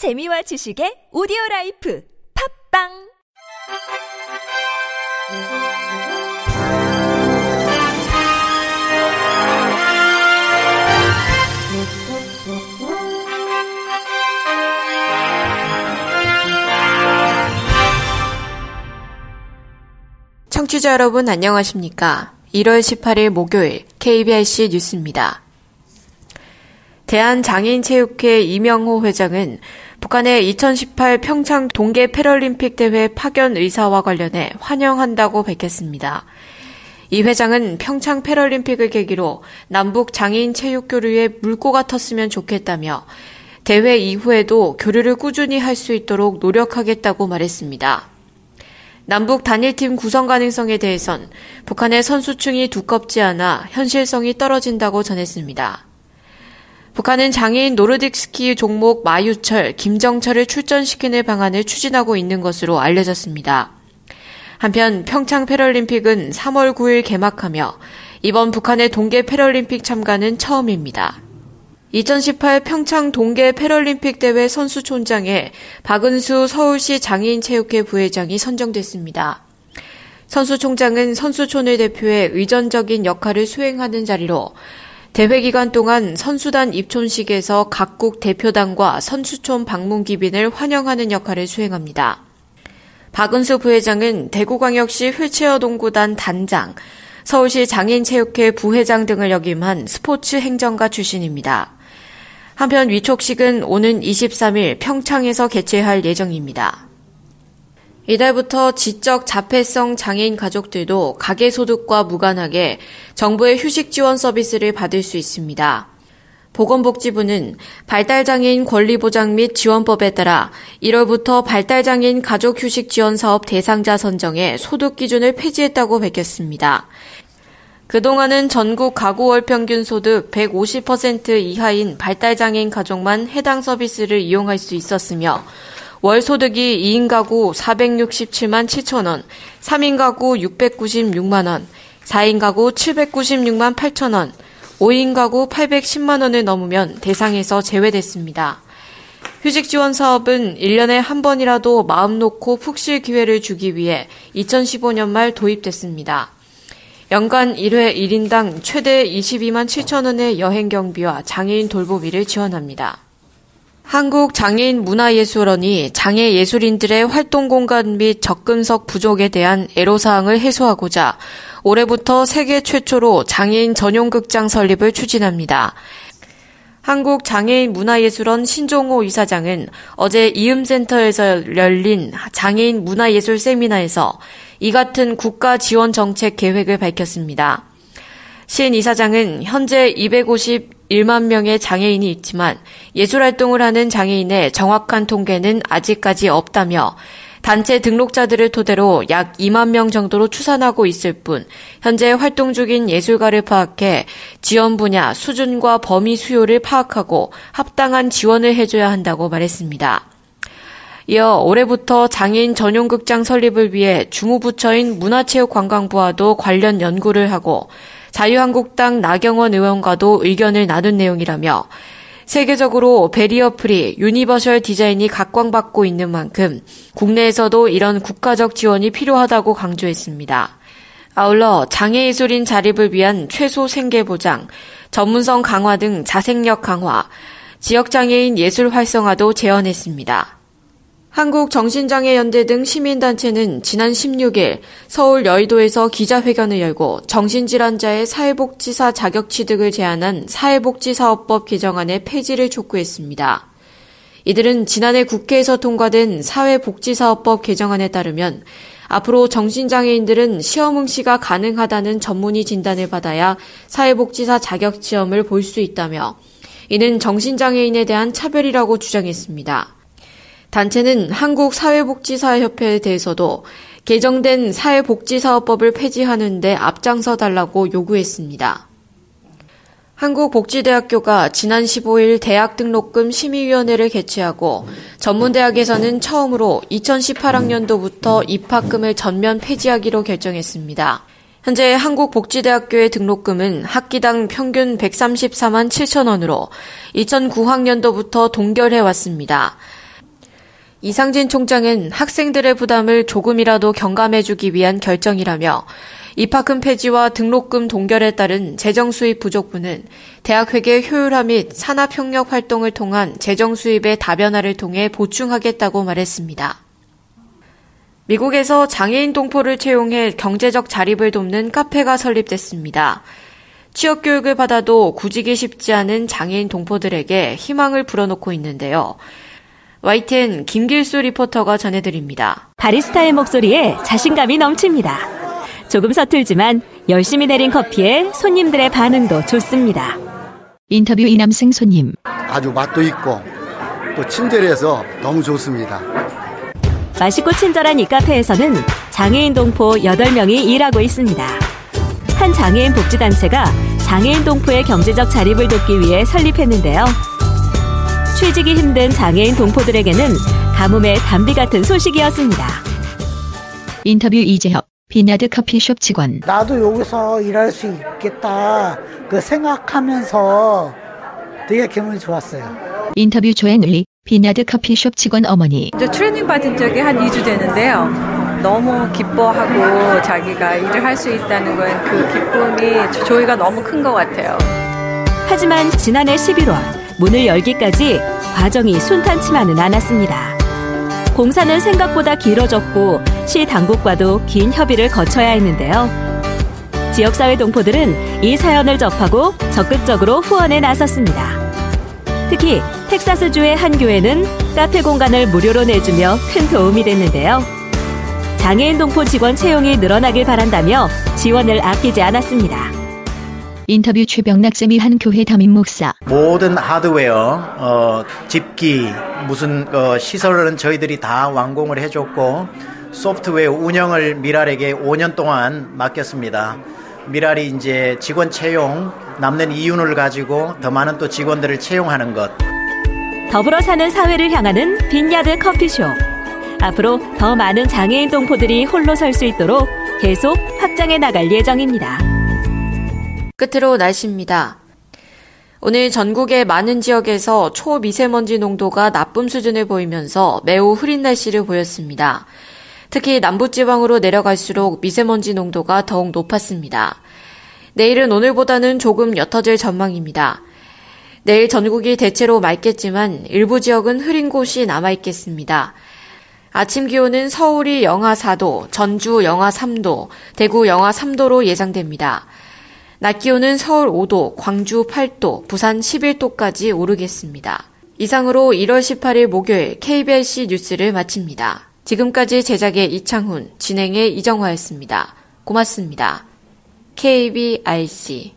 재미와 지식의 오디오라이프 팝빵 청취자 여러분 안녕하십니까? 1월 18일 목요일 KBIC 뉴스입니다. 대한장애인체육회 이명호 회장은 북한의 2018 평창 동계 패럴림픽 대회 파견 의사와 관련해 환영한다고 밝혔습니다. 이 회장은 평창 패럴림픽을 계기로 남북 장애인 체육 교류에 물꼬가 텄으면 좋겠다며 대회 이후에도 교류를 꾸준히 할 수 있도록 노력하겠다고 말했습니다. 남북 단일팀 구성 가능성에 대해선 북한의 선수층이 두껍지 않아 현실성이 떨어진다고 전했습니다. 북한은 장애인 노르딕 스키 종목 마유철, 김정철을 출전시키는 방안을 추진하고 있는 것으로 알려졌습니다. 한편 평창 패럴림픽은 3월 9일 개막하며 이번 북한의 동계 패럴림픽 참가는 처음입니다. 2018 평창 동계 패럴림픽 대회 선수촌장에 박은수 서울시 장애인체육회 부회장이 선정됐습니다. 선수총장은 선수촌을 대표해 의전적인 역할을 수행하는 자리로 대회 기간 동안 선수단 입촌식에서 각국 대표단과 선수촌 방문 기빈을 환영하는 역할을 수행합니다. 박은수 부회장은 대구광역시 휠체어 동구단 단장, 서울시 장애인체육회 부회장 등을 역임한 스포츠 행정가 출신입니다. 한편 위촉식은 오는 23일 평창에서 개최할 예정입니다. 이달부터 지적 자폐성 장애인 가족들도 가계소득과 무관하게 정부의 휴식지원 서비스를 받을 수 있습니다. 보건복지부는 발달장애인 권리보장 및 지원법에 따라 1월부터 발달장애인 가족휴식지원사업 대상자 선정에 소득기준을 폐지했다고 밝혔습니다. 그동안은 전국 가구월 평균 소득 150% 이하인 발달장애인 가족만 해당 서비스를 이용할 수 있었으며 월 소득이 2인 가구 467만 7천 원, 3인 가구 696만 원, 4인 가구 796만 8천 원, 5인 가구 810만 원을 넘으면 대상에서 제외됐습니다. 휴직 지원 사업은 1년에 한 번이라도 마음 놓고 푹 쉴 기회를 주기 위해 2015년 말 도입됐습니다. 연간 1회 1인당 최대 22만 7천 원의 여행 경비와 장애인 돌보비를 지원합니다. 한국장애인문화예술원이 장애예술인들의 활동공간 및 접근석 부족에 대한 애로사항을 해소하고자 올해부터 세계 최초로 장애인 전용극장 설립을 추진합니다. 한국장애인문화예술원 신종호 이사장은 어제 이음센터에서 열린 장애인 문화예술 세미나에서 이 같은 국가 지원 정책 계획을 밝혔습니다. 신 이사장은 현재 251만 명의 장애인이 있지만 예술활동을 하는 장애인의 정확한 통계는 아직까지 없다며 단체 등록자들을 토대로 약 2만 명 정도로 추산하고 있을 뿐 현재 활동 중인 예술가를 파악해 지원 분야, 수준과 범위 수요를 파악하고 합당한 지원을 해줘야 한다고 말했습니다. 이어 올해부터 장애인 전용극장 설립을 위해 주무부처인 문화체육관광부와도 관련 연구를 하고 자유한국당 나경원 의원과도 의견을 나눈 내용이라며 세계적으로 베리어 프리, 유니버셜 디자인이 각광받고 있는 만큼 국내에서도 이런 국가적 지원이 필요하다고 강조했습니다. 아울러 장애예술인 자립을 위한 최소 생계보장, 전문성 강화 등 자생력 강화, 지역장애인 예술 활성화도 제언했습니다. 한국정신장애연대 등 시민단체는 지난 16일 서울 여의도에서 기자회견을 열고 정신질환자의 사회복지사 자격 취득을 제한한 사회복지사업법 개정안의 폐지를 촉구했습니다. 이들은 지난해 국회에서 통과된 사회복지사업법 개정안에 따르면 앞으로 정신장애인들은 시험응시가 가능하다는 전문의 진단을 받아야 사회복지사 자격 시험을 볼 수 있다며 이는 정신장애인에 대한 차별이라고 주장했습니다. 단체는 한국사회복지사협회에 대해서도 개정된 사회복지사업법을 폐지하는 데 앞장서 달라고 요구했습니다. 한국복지대학교가 지난 15일 대학 등록금 심의위원회를 개최하고 전문대학에서는 처음으로 2018학년도부터 입학금을 전면 폐지하기로 결정했습니다. 현재 한국복지대학교의 등록금은 학기당 평균 134만 7천 원으로 2009학년도부터 동결해왔습니다. 이상진 총장은 학생들의 부담을 조금이라도 경감해주기 위한 결정이라며 입학금 폐지와 등록금 동결에 따른 재정 수입 부족분은 대학 회계 효율화 및 산업협력 활동을 통한 재정 수입의 다변화를 통해 보충하겠다고 말했습니다. 미국에서 장애인 동포를 채용해 경제적 자립을 돕는 카페가 설립됐습니다. 취업 교육을 받아도 구직이 쉽지 않은 장애인 동포들에게 희망을 불어넣고 있는데요. YTN 김길수 리포터가 전해드립니다. 바리스타의 목소리에 자신감이 넘칩니다. 조금 서툴지만 열심히 내린 커피에 손님들의 반응도 좋습니다. 인터뷰 이남생 손님. 아주 맛도 있고 또 친절해서 너무 좋습니다. 맛있고 친절한 이 카페에서는 장애인 동포 8명이 일하고 있습니다. 한 장애인 복지단체가 장애인 동포의 경제적 자립을 돕기 위해 설립했는데요. 취직이 힘든 장애인 동포들에게는 가뭄의 단비 같은 소식이었습니다. 인터뷰 이재혁, 빈야드 커피숍 직원. 나도 여기서 일할 수 있겠다 생각하면서 되게 기분이 좋았어요. 인터뷰 조앤리, 빈야드 커피숍 직원 어머니. 저 트레이닝 받은 적이 한 2주 되는데요. 너무 기뻐하고 자기가 일을 할 수 있다는 건 그 기쁨이 저희가 너무 큰 것 같아요. 하지만 지난해 11월 문을 열기까지 과정이 순탄치만은 않았습니다. 공사는 생각보다 길어졌고 시 당국과도 긴 협의를 거쳐야 했는데요. 지역사회 동포들은 이 사연을 접하고 적극적으로 후원에 나섰습니다. 특히 텍사스주의 한 교회는 카페 공간을 무료로 내주며 큰 도움이 됐는데요. 장애인 동포 직원 채용이 늘어나길 바란다며 지원을 아끼지 않았습니다. 인터뷰 최병락 쌤이 한 교회 담임 목사. 모든 하드웨어, 집기, 무슨 시설은 저희들이 다 완공을 해줬고 소프트웨어 운영을 미랄에게 5년 동안 맡겼습니다. 미랄이 이제 직원 채용, 남는 이윤을 가지고 더 많은 또 직원들을 채용하는 것. 더불어 사는 사회를 향하는 빈야드 커피숍. 앞으로 더 많은 장애인 동포들이 홀로 설 수 있도록 계속 확장해 나갈 예정입니다. 끝으로 날씨입니다. 오늘 전국의 많은 지역에서 초미세먼지 농도가 나쁨 수준을 보이면서 매우 흐린 날씨를 보였습니다. 특히 남부지방으로 내려갈수록 미세먼지 농도가 더욱 높았습니다. 내일은 오늘보다는 조금 옅어질 전망입니다. 내일 전국이 대체로 맑겠지만 일부 지역은 흐린 곳이 남아있겠습니다. 아침 기온은 서울이 영하 4도, 전주 영하 3도, 대구 영하 3도로 예상됩니다. 낮 기온은 서울 5도, 광주 8도, 부산 11도까지 오르겠습니다. 이상으로 1월 18일 목요일 KBIC 뉴스를 마칩니다. 지금까지 제작의 이창훈, 진행의 이정화였습니다. 고맙습니다. KBIC